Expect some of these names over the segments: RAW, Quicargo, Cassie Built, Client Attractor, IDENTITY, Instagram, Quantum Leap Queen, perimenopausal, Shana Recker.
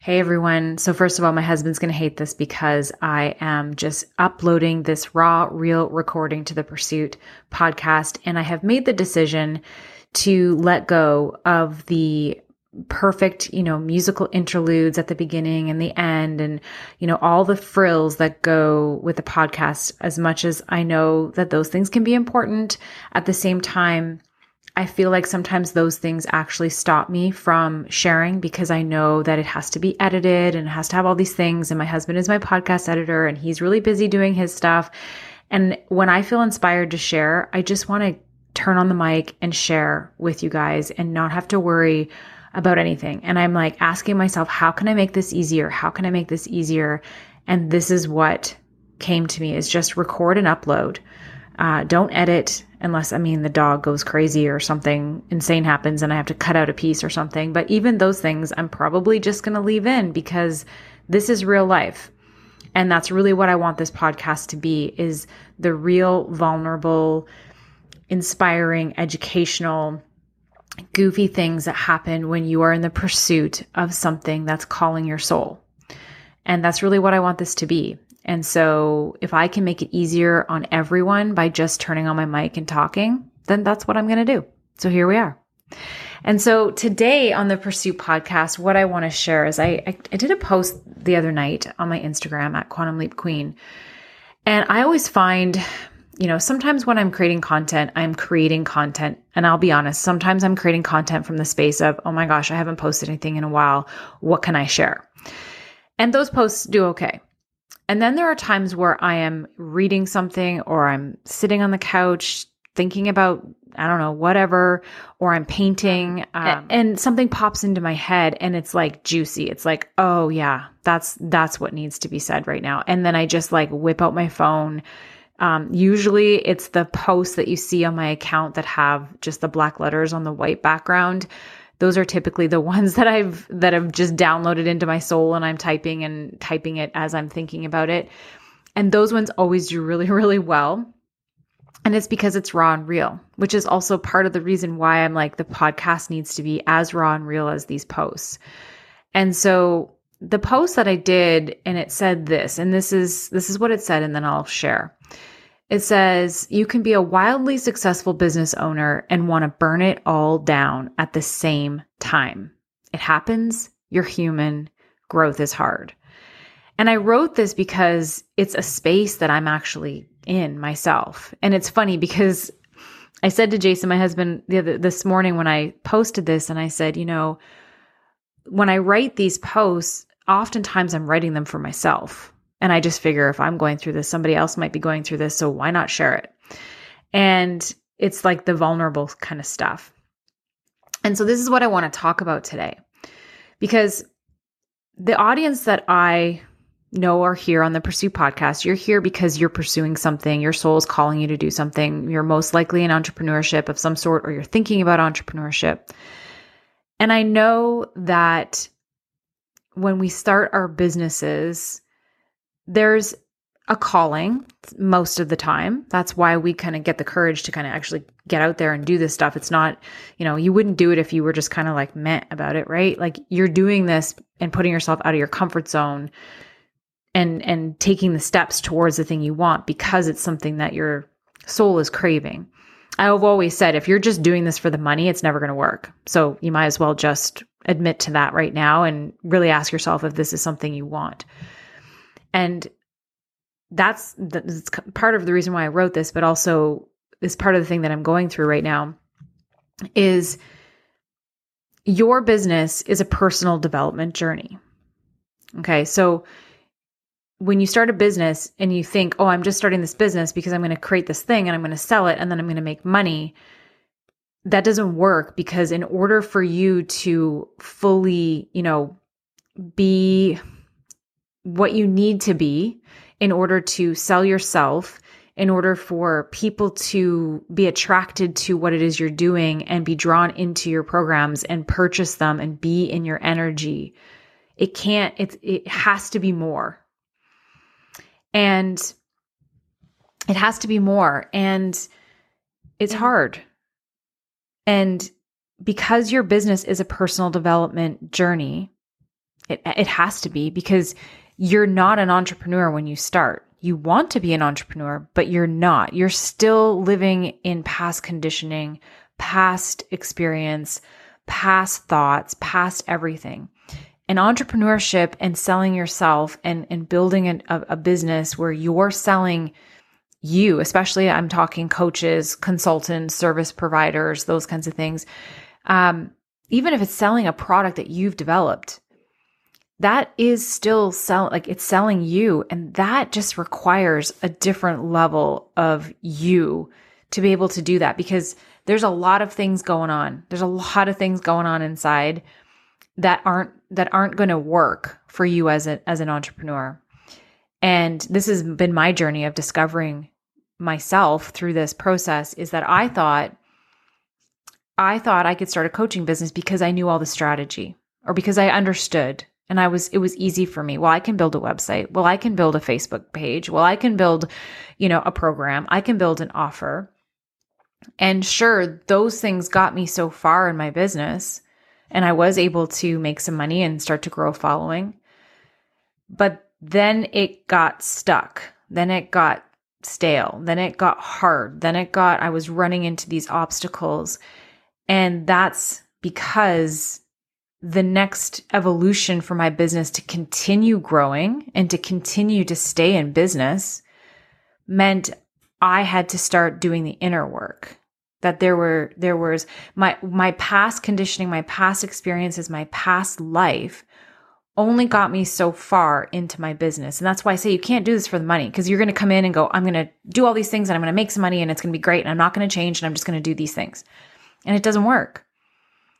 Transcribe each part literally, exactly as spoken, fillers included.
Hey everyone. So first of all, my husband's going to hate this because I am just uploading this raw, real recording to the Pursuit podcast. And I have made the decision to let go of the perfect, you know, musical interludes at the beginning and the end and, you know, all the frills that go with the podcast, as much as I know that those things can be important. At the same time, I feel like sometimes those things actually stop me from sharing because I know that it has to be edited and it has to have all these things. And my husband is my podcast editor and he's really busy doing his stuff. And when I feel inspired to share, I just want to turn on the mic and share with you guys and not have to worry about anything. And I'm like asking myself, how can I make this easier? How can I make this easier? And this is what came to me, is just record and upload. Uh, don't edit unless, I mean, the dog goes crazy or something insane happens and I have to cut out a piece or something. But even those things, I'm probably just going to leave in because this is real life. And that's really what I want this podcast to be, is the real, vulnerable, inspiring, educational, goofy things that happen when you are in the pursuit of something that's calling your soul. And that's really what I want this to be. And so if I can make it easier on everyone by just turning on my mic and talking, then that's what I'm going to do. So here we are. And so today on the Pursuit podcast, what I want to share is I, I, I did a post the other night on my Instagram at Quantum Leap Queen. And I always find, you know, sometimes when I'm creating content, I'm creating content. And I'll be honest, sometimes I'm creating content from the space of, oh my gosh, I haven't posted anything in a while. What can I share? And those posts do okay. And then there are times where I am reading something or I'm sitting on the couch thinking about, I don't know, whatever, or I'm painting um, and, and something pops into my head and it's like juicy. It's like, oh yeah, that's, that's what needs to be said right now. And then I just like whip out my phone. Um, usually it's the posts that you see on my account that have just the black letters on the white background. Those are typically the ones that I've, that have just downloaded into my soul and I'm typing and typing it as I'm thinking about it. And those ones always do really, really well. And it's because it's raw and real, which is also part of the reason why I'm like, the podcast needs to be as raw and real as these posts. And so the post that I did, and it said this, and this is, this is what it said, and then I'll share. It says, you can be a wildly successful business owner and want to burn it all down at the same time. It happens. You're human. Growth is hard. And I wrote this because it's a space that I'm actually in myself. And it's funny because I said to Jason, my husband, the other, this morning when I posted this, and I said, you know, when I write these posts, oftentimes I'm writing them for myself. And I just figure if I'm going through this, somebody else might be going through this. So why not share it? And it's like the vulnerable kind of stuff. And so this is what I want to talk about today, because the audience that I know are here on the Pursue podcast, you're here because you're pursuing something. Your soul is calling you to do something. You're most likely in entrepreneurship of some sort, or you're thinking about entrepreneurship. And I know that when we start our businesses, there's a calling most of the time. That's why we kind of get the courage to kind of actually get out there and do this stuff. It's not, you know, you wouldn't do it if you were just kind of like meh about it, right? Like you're doing this and putting yourself out of your comfort zone and, and taking the steps towards the thing you want because it's something that your soul is craving. I've always said, if you're just doing this for the money, it's never going to work. So you might as well just admit to that right now and really ask yourself if this is something you want. And that's, that's part of the reason why I wrote this, but also is part of the thing that I'm going through right now is your business is a personal development journey. Okay. So when you start a business and you think, oh, I'm just starting this business because I'm going to create this thing and I'm going to sell it and then I'm going to make money. That doesn't work, because in order for you to fully, you know, be what you need to be in order to sell yourself, in order for people to be attracted to what it is you're doing and be drawn into your programs and purchase them and be in your energy, it can't, it, it has to be more. And it has to be more, and it's hard. And because your business is a personal development journey, It, it has to be, because you're not an entrepreneur when you start. You want to be an entrepreneur, but you're not. You're still living in past conditioning, past experience, past thoughts, past everything. And entrepreneurship and selling yourself and, and building a, a business where you're selling you, especially I'm talking coaches, consultants, service providers, those kinds of things. Um, even if it's selling a product that you've developed, that is still sell, like it's selling you. And that just requires a different level of you to be able to do that, because there's a lot of things going on. There's a lot of things going on inside that aren't, that aren't going to work for you as a, as an entrepreneur. And this has been my journey of discovering myself through this process, is that I thought, I thought I could start a coaching business because I knew all the strategy, or because I understood. And I was, it was easy for me. Well, I can build a website. Well, I can build a Facebook page. Well, I can build, you know, a program. I can build an offer. And sure, those things got me so far in my business, and I was able to make some money and start to grow a following. But then it got stuck. Then it got stale. Then it got hard. Then it got, I was running into these obstacles. And that's because the next evolution for my business to continue growing and to continue to stay in business meant I had to start doing the inner work. That there were, there was my, my past conditioning, my past experiences, my past life only got me so far into my business. And that's why I say you can't do this for the money, because you're going to come in and go, I'm going to do all these things and I'm going to make some money and it's going to be great. And I'm not going to change. And I'm just going to do these things. And it doesn't work,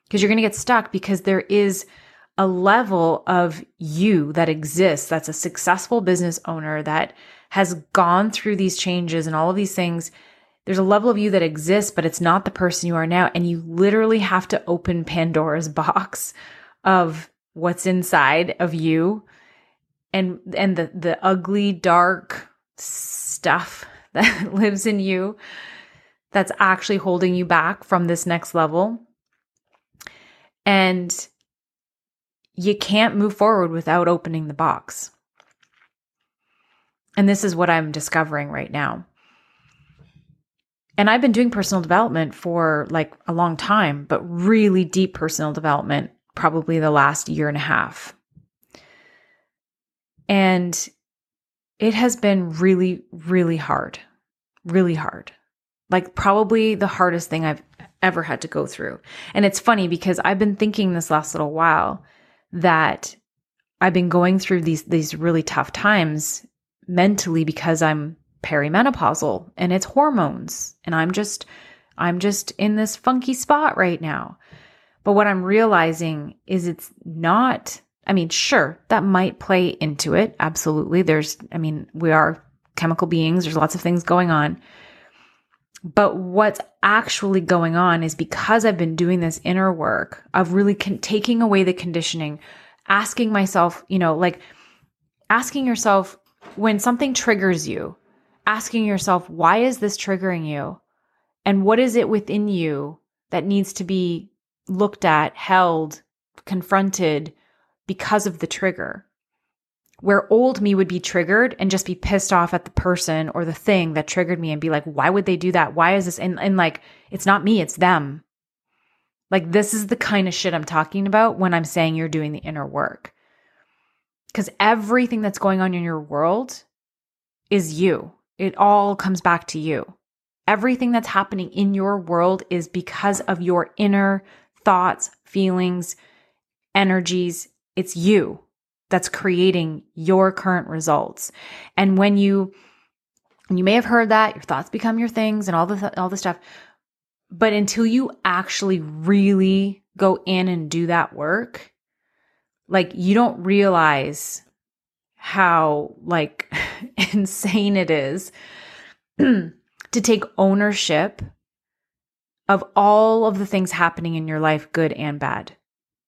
because you're going to get stuck, because there is a level of you that exists. That's a successful business owner that has gone through these changes and all of these things. There's a level of you that exists, but it's not the person you are now. And you literally have to open Pandora's box of what's inside of you, and, and the, the ugly, dark stuff that lives in you that's actually holding you back from this next level. And you can't move forward without opening the box. And this is what I'm discovering right now. And I've been doing personal development for like a long time, but really deep personal development, probably the last year and a half. And it has been really, really hard, really hard. Like probably the hardest thing I've ever had to go through. And it's funny, because I've been thinking this last little while that I've been going through these, these really tough times mentally, because I'm perimenopausal and it's hormones. And I'm just, I'm just in this funky spot right now. But what I'm realizing is it's not, I mean, sure, that might play into it. Absolutely. There's, I mean, we are chemical beings. There's lots of things going on. But what's actually going on is, because I've been doing this inner work of really con- taking away the conditioning, asking myself, you know, like asking yourself when something triggers you, asking yourself, why is this triggering you? And what is it within you that needs to be looked at, held, confronted because of the trigger? Where old me would be triggered and just be pissed off at the person or the thing that triggered me and be like, why would they do that? Why is this? And, and like, it's not me, it's them. Like, this is the kind of shit I'm talking about when I'm saying you're doing the inner work. Because everything that's going on in your world is you. It all comes back to you. Everything that's happening in your world is because of your inner thoughts, feelings, energies. It's you that's creating your current results. And when you, and you may have heard that, your thoughts become your things and all the, th- all the stuff. But until you actually really go in and do that work, like you don't realize how like insane it is to take ownership of all of the things happening in your life, good and bad.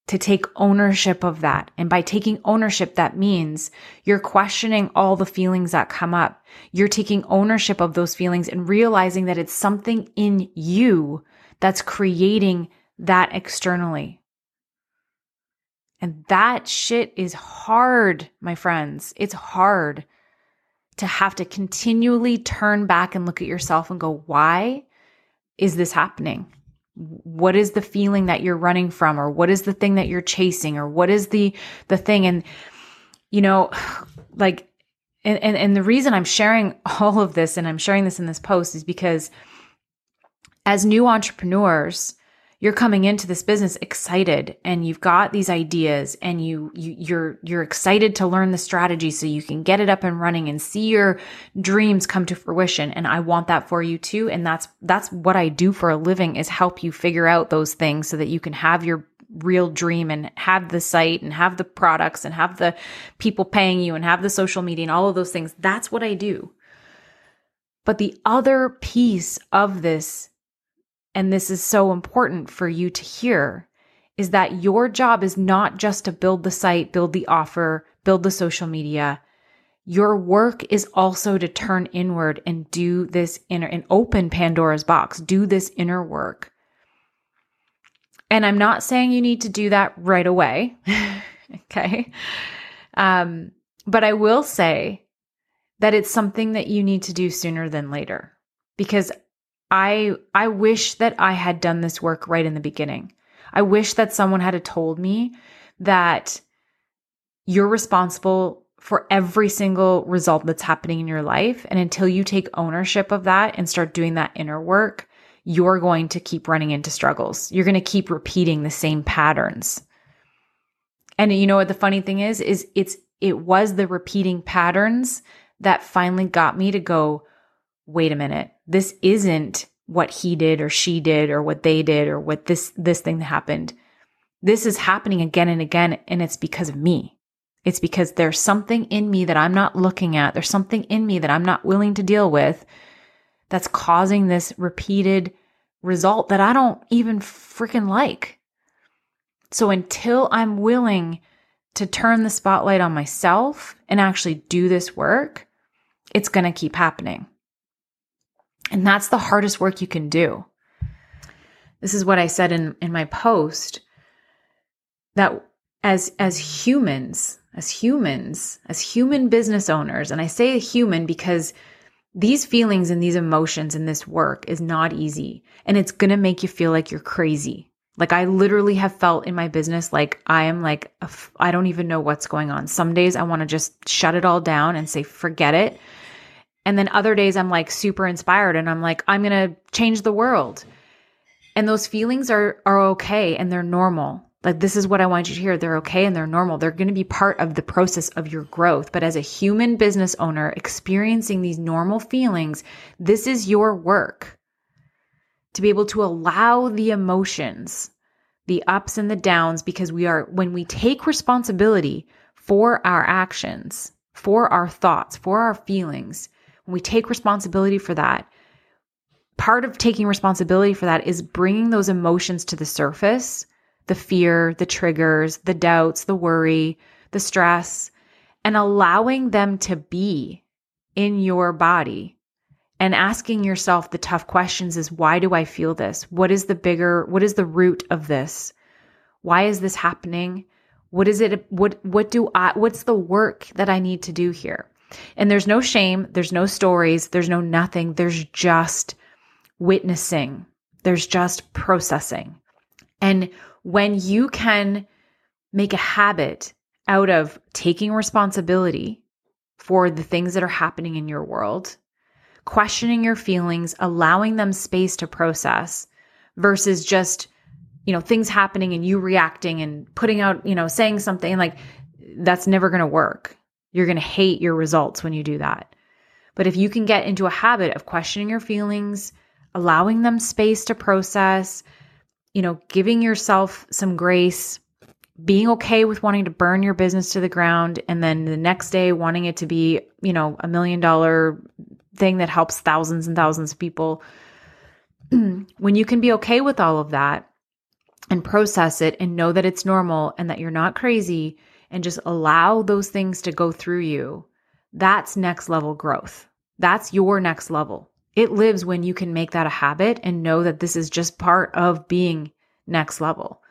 To take ownership of that. And by taking ownership, that means you're questioning all the feelings that come up. You're taking ownership of those feelings and realizing that it's something in you that's creating that externally. And that shit is hard, my friends. It's hard to have to continually turn back and look at yourself and go, why is this happening? What is the feeling that you're running from? Or what is the thing that you're chasing? Or what is the the thing? And, you know, like, and, and, and the reason I'm sharing all of this and I'm sharing this in this post is because as new entrepreneurs, you're coming into this business excited and you've got these ideas and you, you you're you're excited to learn the strategy so you can get it up and running and see your dreams come to fruition. And I want that for you too. And that's that's what I do for a living, is help you figure out those things so that you can have your real dream and have the site and have the products and have the people paying you and have the social media and all of those things. That's what I do. But the other piece of this, and this is so important for you to hear, is that your job is not just to build the site, build the offer, build the social media. Your work is also to turn inward and do this inner, and open Pandora's box, do this inner work. And I'm not saying you need to do that right away, okay? Um, but I will say that it's something that you need to do sooner than later, because I I wish that I had done this work right in the beginning. I wish that someone had told me that you're responsible for every single result that's happening in your life. And until you take ownership of that and start doing that inner work, you're going to keep running into struggles. You're going to keep repeating the same patterns. And you know what the funny thing is, is it's it was the repeating patterns that finally got me to go, wait a minute, this isn't what he did or she did or what they did or what this, this thing happened. This is happening again and again. And it's because of me. It's because there's something in me that I'm not looking at. There's something in me that I'm not willing to deal with that's causing this repeated result that I don't even freaking like. So until I'm willing to turn the spotlight on myself and actually do this work, it's going to keep happening. And that's the hardest work you can do. This is what I said in, in my post, that as, as humans, as humans, as human business owners, and I say human because these feelings and these emotions and this work is not easy. And it's going to make you feel like you're crazy. Like I literally have felt in my business, like I am like, a f- I don't even know what's going on. Some days I want to just shut it all down and say, forget it. And then other days I'm like super inspired and I'm like, I'm going to change the world. And those feelings are are okay and they're normal. Like this is what I want you to hear. They're okay and they're normal. They're going to be part of the process of your growth. But as a human business owner experiencing these normal feelings, this is your work. To be able to allow the emotions, the ups and the downs, because we are, when we take responsibility for our actions, for our thoughts, for our feelings, we take responsibility for that. Part of taking responsibility for that is bringing those emotions to the surface, the fear, the triggers, the doubts, the worry, the stress, and allowing them to be in your body and asking yourself the tough questions is, why do I feel this? What is the bigger, what is the root of this? Why is this happening? What is it? What, what do I, what's the work that I need to do here? And there's no shame, there's no stories, there's no nothing, there's just witnessing, there's just processing. And when you can make a habit out of taking responsibility for the things that are happening in your world, questioning your feelings, allowing them space to process versus just, you know, things happening and you reacting and putting out, you know, saying something, like that's never going to work. You're going to hate your results when you do that. But if you can get into a habit of questioning your feelings, allowing them space to process, you know, giving yourself some grace, being okay with wanting to burn your business to the ground, and then the next day wanting it to be, you know, a million dollar thing that helps thousands and thousands of people. When you can be okay with all of that and process it and know that it's normal and that you're not crazy, and just allow those things to go through you, that's next level growth. That's your next level. It lives when you can make that a habit and know that this is just part of being next level.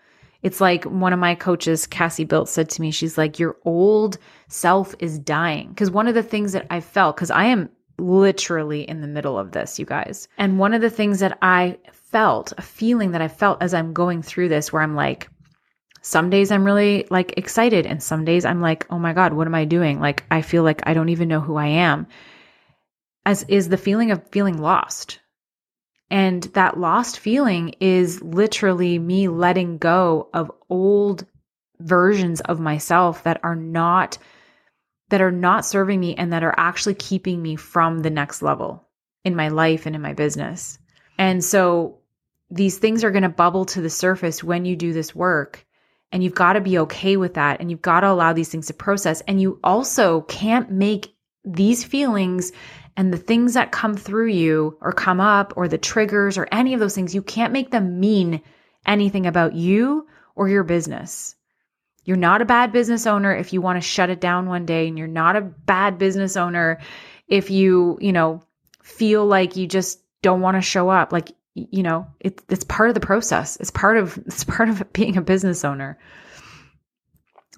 It's like one of my coaches, Cassie Built, said to me, she's like, your old self is dying. Because one of the things that I felt, because I am literally in the middle of this, you guys. And one of the things that I felt, a feeling that I felt as I'm going through this, where I'm like, some days I'm really like excited. And some days I'm like, oh my God, what am I doing? Like, I feel like I don't even know who I am. As is the feeling of feeling lost. And that lost feeling is literally me letting go of old versions of myself that are not, that are not serving me and that are actually keeping me from the next level in my life and in my business. And so these things are going to bubble to the surface when you do this work, and you've got to be okay with that. And you've got to allow these things to process. And you also can't make these feelings and the things that come through you or come up or the triggers or any of those things, you can't make them mean anything about you or your business. You're not a bad business owner if you want to shut it down one day, and you're not a bad business owner if you, you know, feel like you just don't want to show up. Like, you know, it, it's part of the process. It's part of, it's part of being a business owner.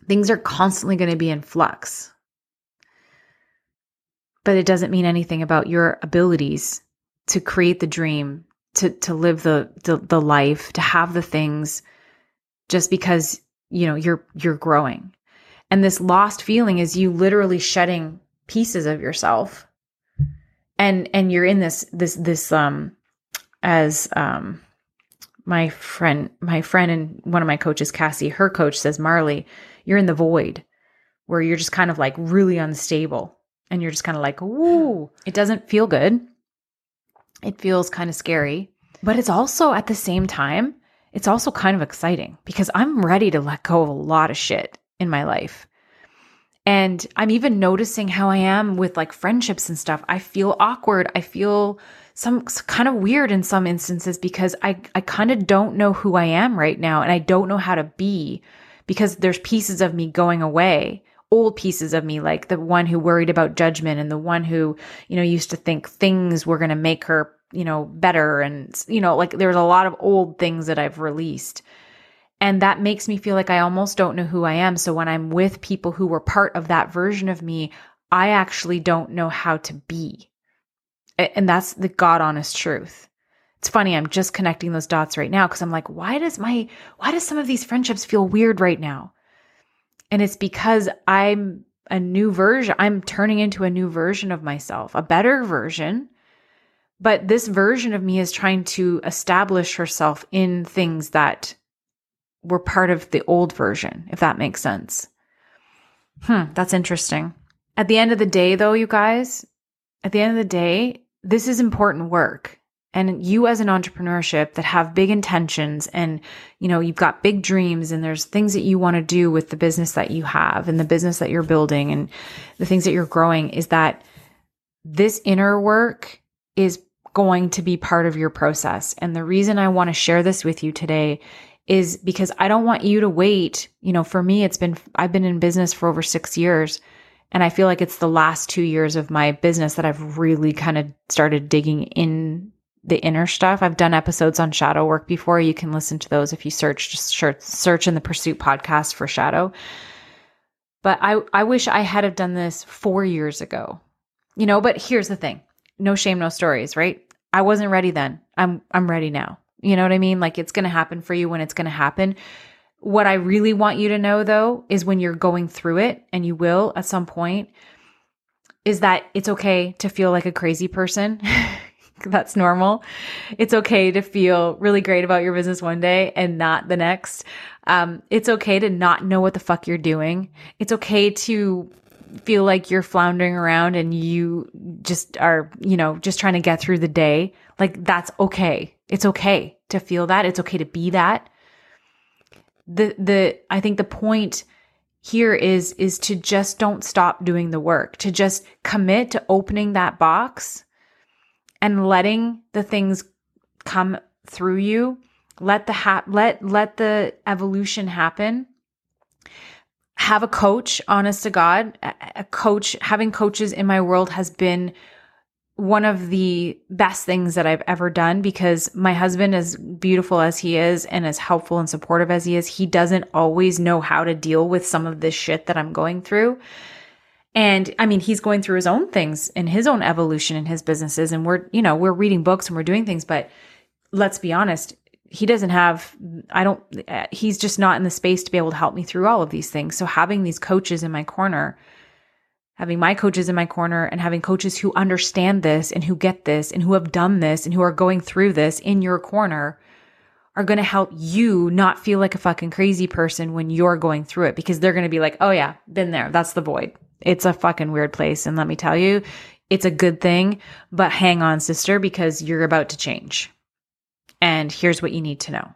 Things are constantly going to be in flux. But it doesn't mean anything about your abilities to create the dream, to to live the, the the life, to have the things, just because, you know, you're you're growing. And this lost feeling is you literally shedding pieces of yourself, and and you're in this this this um as um my friend my friend and one of my coaches, Cassie, her coach says, Marley, you're in the void, where you're just kind of like really unstable. And you're just kind of like, ooh, it doesn't feel good. It feels kind of scary. But it's also at the same time, it's also kind of exciting, because I'm ready to let go of a lot of shit in my life. And I'm even noticing how I am with like friendships and stuff. I feel awkward. I feel some kind of weird in some instances, because I, I kind of don't know who I am right now. And I don't know how to be, because there's pieces of me going away. Old pieces of me, like the one who worried about judgment and the one who, you know, used to think things were going to make her, you know, better. And, you know, like there's a lot of old things that I've released. And that makes me feel like I almost don't know who I am. So when I'm with people who were part of that version of me, I actually don't know how to be. And that's the God honest truth. It's funny. I'm just connecting those dots right now, because I'm like, why does my, why does some of these friendships feel weird right now? And it's because I'm a new version. I'm turning into a new version of myself, a better version. But this version of me is trying to establish herself in things that were part of the old version, if that makes sense. Hmm, that's interesting. At the end of the day, though, you guys, at the end of the day, this is important work. And you as an entrepreneurship that have big intentions, and, you know, you've got big dreams, and there's things that you want to do with the business that you have and the business that you're building and the things that you're growing, is that this inner work is going to be part of your process. And the reason I want to share this with you today is because I don't want you to wait. You know, for me, it's been, I've been in business for over six years. And I feel like it's the last two years of my business that I've really kind of started digging in the inner stuff. I've done episodes on shadow work before. You can listen to those if you search, just search in the Pursuit podcast for shadow. But I, I wish I had have done this four years ago, you know, but here's the thing, no shame, no stories, right? I wasn't ready then. I'm, I'm ready now. You know what I mean? Like, it's going to happen for you when it's going to happen. What I really want you to know, though, is when you're going through it, and you will at some point, is that it's okay to feel like a crazy person. That's normal. It's okay to feel really great about your business one day and not the next. Um, it's okay to not know what the fuck you're doing. It's okay to feel like you're floundering around and you just are, you know, just trying to get through the day. Like, that's okay. It's okay to feel that. It's okay to be that. The, the, I think the point here is, is to just don't stop doing the work, to just commit to opening that box and letting the things come through you. Let the ha- let let the evolution happen. Have a coach, honest to God, a coach. Having coaches in my world has been one of the best things that I've ever done, because my husband, as beautiful as he is and as helpful and supportive as he is, he doesn't always know how to deal with some of this shit that I'm going through. And I mean, he's going through his own things and his own evolution in his businesses. And we're, you know, we're reading books and we're doing things, but let's be honest, he doesn't have, I don't, he's just not in the space to be able to help me through all of these things. So having these coaches in my corner, having my coaches in my corner and having coaches who understand this and who get this and who have done this and who are going through this in your corner are going to help you not feel like a fucking crazy person when you're going through it, because they're going to be like, oh yeah, been there. That's the void. It's a fucking weird place. And let me tell you, it's a good thing, but hang on, sister, because you're about to change. And here's what you need to know.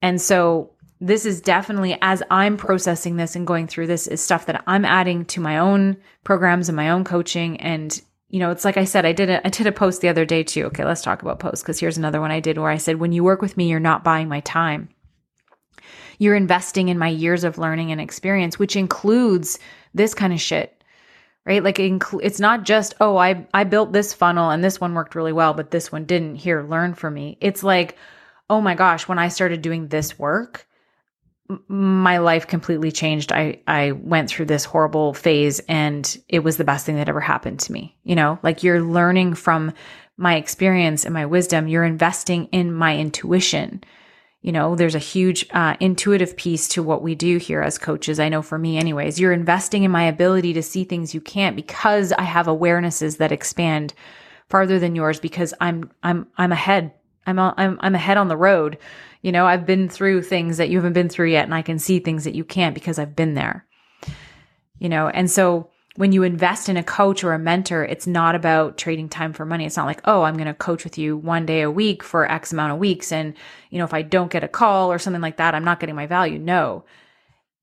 And so this is definitely, as I'm processing this and going through this, is stuff that I'm adding to my own programs and my own coaching. And, you know, it's like I said, I did a, I did a post the other day too. Okay, let's talk about posts, because here's another one I did where I said, when you work with me, you're not buying my time. You're investing in my years of learning and experience, which includes this kind of shit, right? Like it inc- it's not just, oh, I, I built this funnel and this one worked really well, but this one didn't. Here, learn from me. It's like, oh my gosh, when I started doing this work, my life completely changed. I, I went through this horrible phase and it was the best thing that ever happened to me. You know, like you're learning from my experience and my wisdom. You're investing in my intuition. You know, there's a huge uh, intuitive piece to what we do here as coaches. I know for me anyways, you're investing in my ability to see things you can't, because I have awarenesses that expand farther than yours, because I'm, I'm, I'm ahead. I'm, I'm, I'm ahead on the road. You know, I've been through things that you haven't been through yet, and I can see things that you can't because I've been there, you know? And so when you invest in a coach or a mentor, it's not about trading time for money. It's not like, oh, I'm going to coach with you one day a week for X amount of weeks. And, you know, if I don't get a call or something like that, I'm not getting my value. No,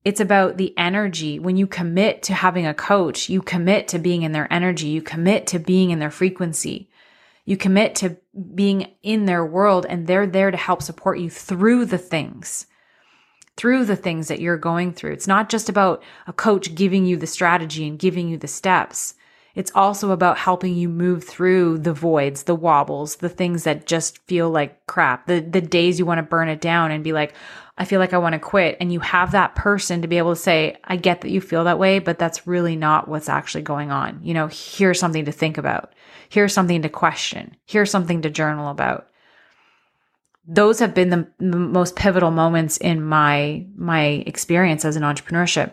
it's about the energy. When you commit to having a coach, you commit to being in their energy. You commit to being in their frequency. You commit to being in their world, and they're there to help support you through the things, through the things that you're going through. It's not just about a coach giving you the strategy and giving you the steps. It's also about helping you move through the voids, the wobbles, the things that just feel like crap, the, the days you want to burn it down and be like, I feel like I want to quit. And you have that person to be able to say, I get that you feel that way, but that's really not what's actually going on. You know, here's something to think about. Here's something to question. Here's something to journal about. Those have been the m- most pivotal moments in my my experience as an entrepreneurship.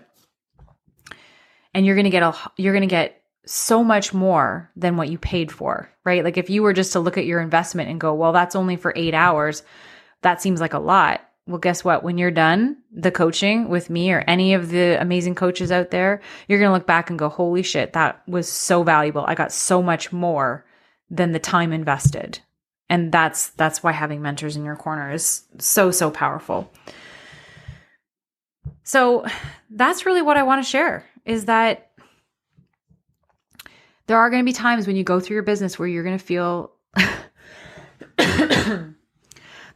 And you're going to get a you're going to get so much more than what you paid for, right? Like if you were just to look at your investment and go, "Well, that's only for eight hours." That seems like a lot. Well, guess what? When you're done the coaching with me or any of the amazing coaches out there, you're going to look back and go, holy shit, that was so valuable. I got so much more than the time invested. And that's, that's why having mentors in your corner is so, so powerful. So that's really what I want to share, is that there are going to be times when you go through your business where you're going to feel...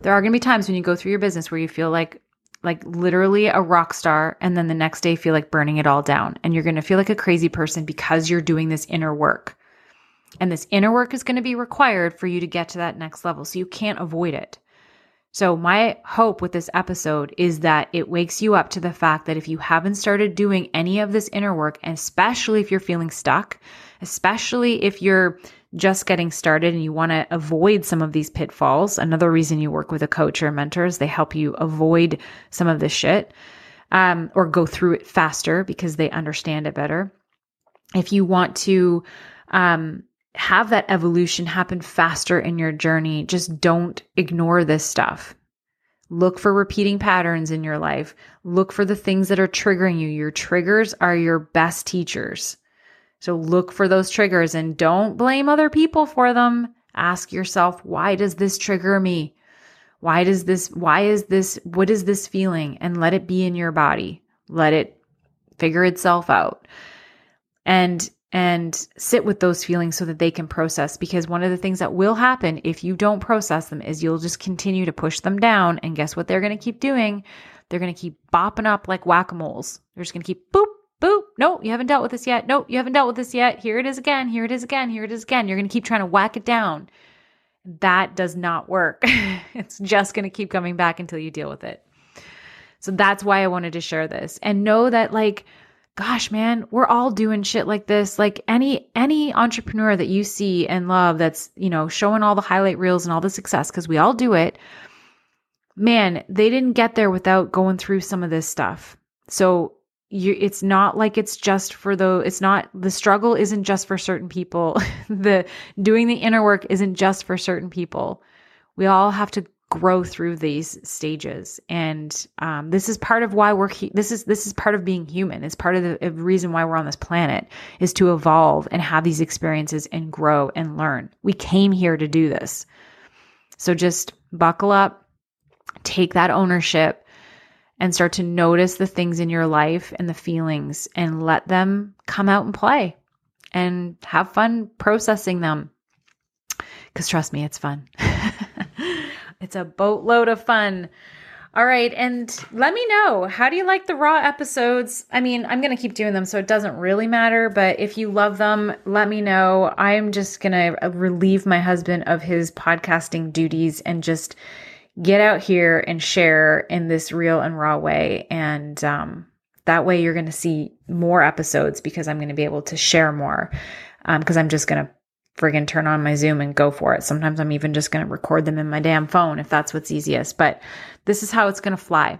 There are going to be times when you go through your business where you feel like, like literally a rock star, and then the next day feel like burning it all down. And you're going to feel like a crazy person because you're doing this inner work. And this inner work is going to be required for you to get to that next level. So you can't avoid it. So my hope with this episode is that it wakes you up to the fact that if you haven't started doing any of this inner work, and especially if you're feeling stuck, especially if you're just getting started and you want to avoid some of these pitfalls, another reason you work with a coach or a mentor is they help you avoid some of this shit, um, or go through it faster because they understand it better. If you want to um, have that evolution happen faster in your journey, just don't ignore this stuff. Look for repeating patterns in your life. Look for the things that are triggering you. Your triggers are your best teachers. So look for those triggers and don't blame other people for them. Ask yourself, why does this trigger me? Why does this, why is this, what is this feeling? And let it be in your body. Let it figure itself out. And And sit with those feelings so that they can process, because one of the things that will happen if you don't process them is you'll just continue to push them down. And guess what they're going to keep doing? They're going to keep bopping up like whack-a-moles. They're just going to keep boop, boop, No, you haven't dealt with this yet. No, you haven't dealt with this yet. Here it is again. Here it is again. Here it is again. You're going to keep trying to whack it down. That does not work. It's just going to keep coming back until you deal with it. So that's why I wanted to share this, and know that, like, gosh, man, we're all doing shit like this. Like any, any entrepreneur that you see and love that's, you know, showing all the highlight reels and all the success, because we all do it, man, they didn't get there without going through some of this stuff. So you, it's not like it's just for the, it's not, the struggle isn't just for certain people. The doing the inner work isn't just for certain people. We all have to grow through these stages. And um, this is part of why we're, he- this is, this is part of being human. It's part of the of reason why we're on this planet, is to evolve and have these experiences and grow and learn. We came here to do this. So just buckle up, take that ownership, and start to notice the things in your life and the feelings, and let them come out and play and have fun processing them. Because trust me, it's fun. It's a boatload of fun. All right. And let me know, how do you like the raw episodes? I mean, I'm going to keep doing them, so it doesn't really matter. But if you love them, let me know. I'm just going to relieve my husband of his podcasting duties and just get out here and share in this real and raw way. And um, that way you're going to see more episodes, because I'm going to be able to share more, because um, I'm just going to friggin' turn on my Zoom and go for it. Sometimes I'm even just going to record them in my damn phone if that's what's easiest, but this is how it's going to fly.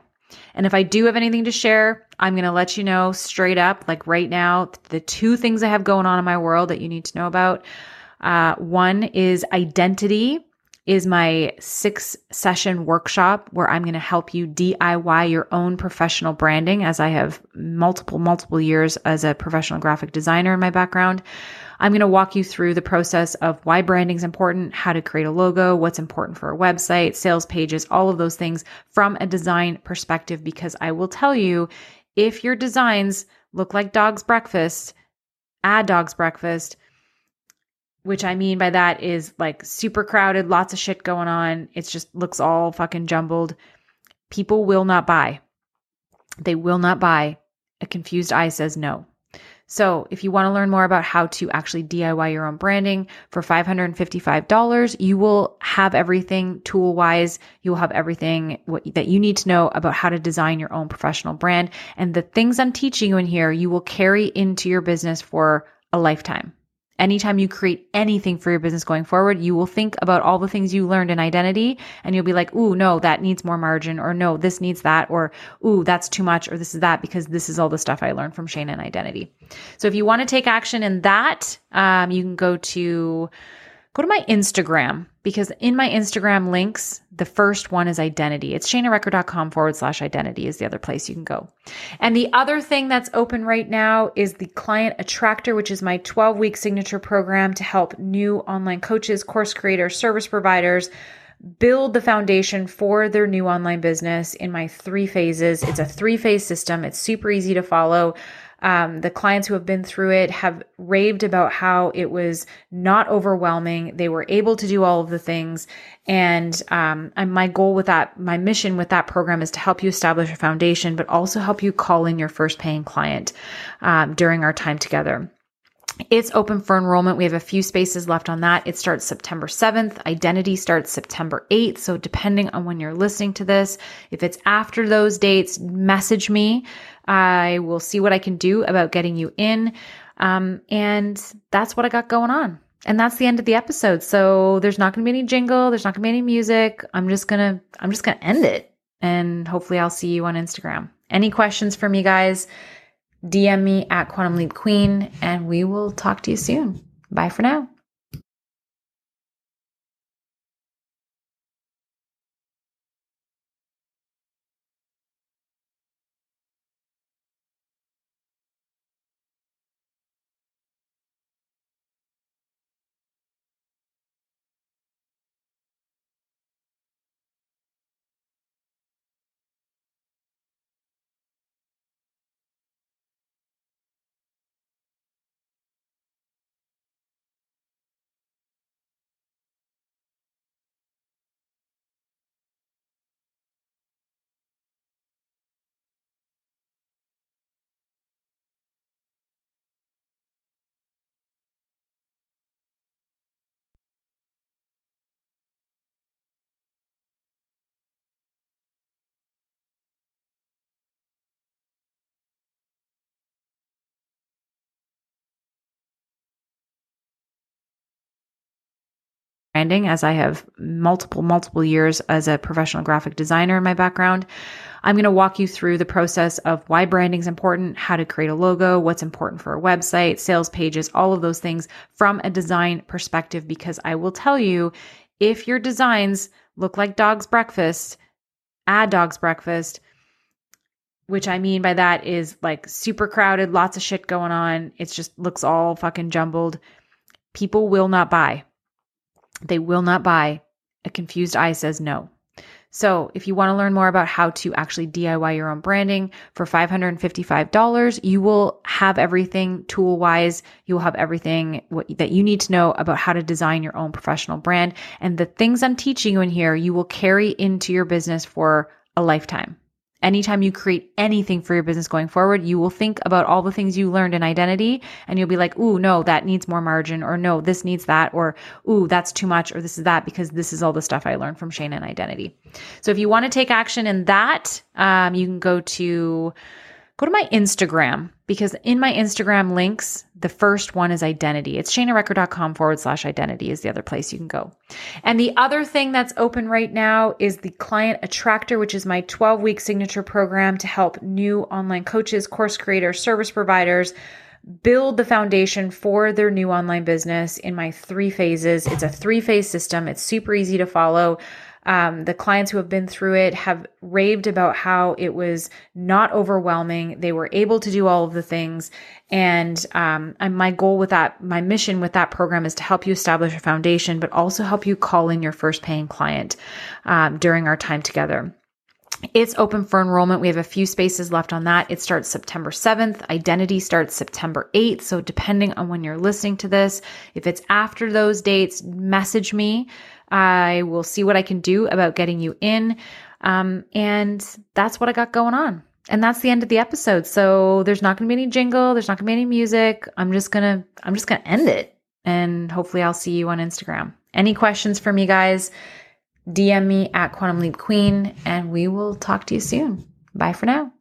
And if I do have anything to share, I'm going to let you know straight up, like right now, the two things I have going on in my world that you need to know about. Uh, one is Identity is my six session workshop where I'm going to help you D I Y your own professional branding, as I have multiple, multiple years as a professional graphic designer in my background. I'm going to walk you through the process of why branding is important, how to create a logo, what's important for a website, sales pages, all of those things from a design perspective, because I will tell you, if your designs look like dog's breakfast, add dog's breakfast, which I mean by that is like super crowded, lots of shit going on. It just looks all fucking jumbled. People will not buy. They will not buy. A confused eye says no. So if you want to learn more about how to actually D I Y your own branding for five hundred fifty-five dollars, you will have everything tool-wise. You will have everything what, that you need to know about how to design your own professional brand. And the things I'm teaching you in here, you will carry into your business for a lifetime. Anytime you create anything for your business going forward, you will think about all the things you learned in Identity, and you'll be like, ooh, no, that needs more margin, or no, this needs that, or ooh, that's too much, or this is that, because this is all the stuff I learned from Shana and Identity. So if you want to take action in that, um, you can go to, go to my Instagram, because in my Instagram links, the first one is Identity. It's shanarecker.com forward slash identity is the other place you can go. And the other thing that's open right now is the Client Attractor, which is my twelve-week signature program to help new online coaches, course creators, service providers build the foundation for their new online business in my three phases. It's a three-phase system. It's super easy to follow. Um, the clients who have been through it have raved about how it was not overwhelming. They were able to do all of the things. And, um, and my goal with that, my mission with that program is to help you establish a foundation, but also help you call in your first paying client, um, during our time together. It's open for enrollment. We have a few spaces left on that. It starts September seventh. Identity starts September eighth. So depending on when you're listening to this, if it's after those dates, message me. I will see what I can do about getting you in. Um, and that's what I got going on. And that's the end of the episode. So there's not going to be any jingle. There's not going to be any music. I'm just going to, I'm just going to end it. And hopefully I'll see you on Instagram. Any questions for me, guys? D M me at Quantum Leap Queen, and we will talk to you soon. Bye for now. branding, as I have multiple, multiple years as a professional graphic designer in my background. I'm going to walk you through the process of why branding is important, how to create a logo, what's important for a website, sales pages, all of those things from a design perspective, because I will tell you, if your designs look like dog's breakfast, add dog's breakfast, which I mean by that is like super crowded, lots of shit going on. It just looks all fucking jumbled. People will not buy. They will not buy. A confused eye says no. So if you want to learn more about how to actually D I Y your own branding for five hundred fifty-five dollars, you will have everything tool-wise. You will have everything that you need to know about how to design your own professional brand. And the things I'm teaching you in here, you will carry into your business for a lifetime. Anytime you create anything for your business going forward, you will think about all the things you learned in identity, and you'll be like, ooh, no, that needs more margin, or no, this needs that, or ooh, that's too much, or this is that, because this is all the stuff I learned from Shana and identity. So if you want to take action in that, um, you can go to, go to my Instagram, because in my Instagram links, the first one is identity. It's shanarecker.com forward slash identity is the other place you can go. And the other thing that's open right now is the Client Attractor, which is my twelve-week signature program to help new online coaches, course creators, service providers build the foundation for their new online business in my three phases. It's a three-phase system. It's super easy to follow. Um, the clients who have been through it have raved about how it was not overwhelming. They were able to do all of the things. And, um, and my goal with that, my mission with that program is to help you establish a foundation, but also help you call in your first paying client, um, during our time together. It's open for enrollment. We have a few spaces left on that. It starts September seventh. Identity starts September eighth. So depending on when you're listening to this, if it's after those dates, message me. I will see what I can do about getting you in. Um, and that's what I got going on. And that's the end of the episode. So there's not going to be any jingle. There's not going to be any music. I'm just going to, I'm just going to end it. And hopefully I'll see you on Instagram. Any questions for me, guys? D M me at Quantum Leap Queen, and we will talk to you soon. Bye for now.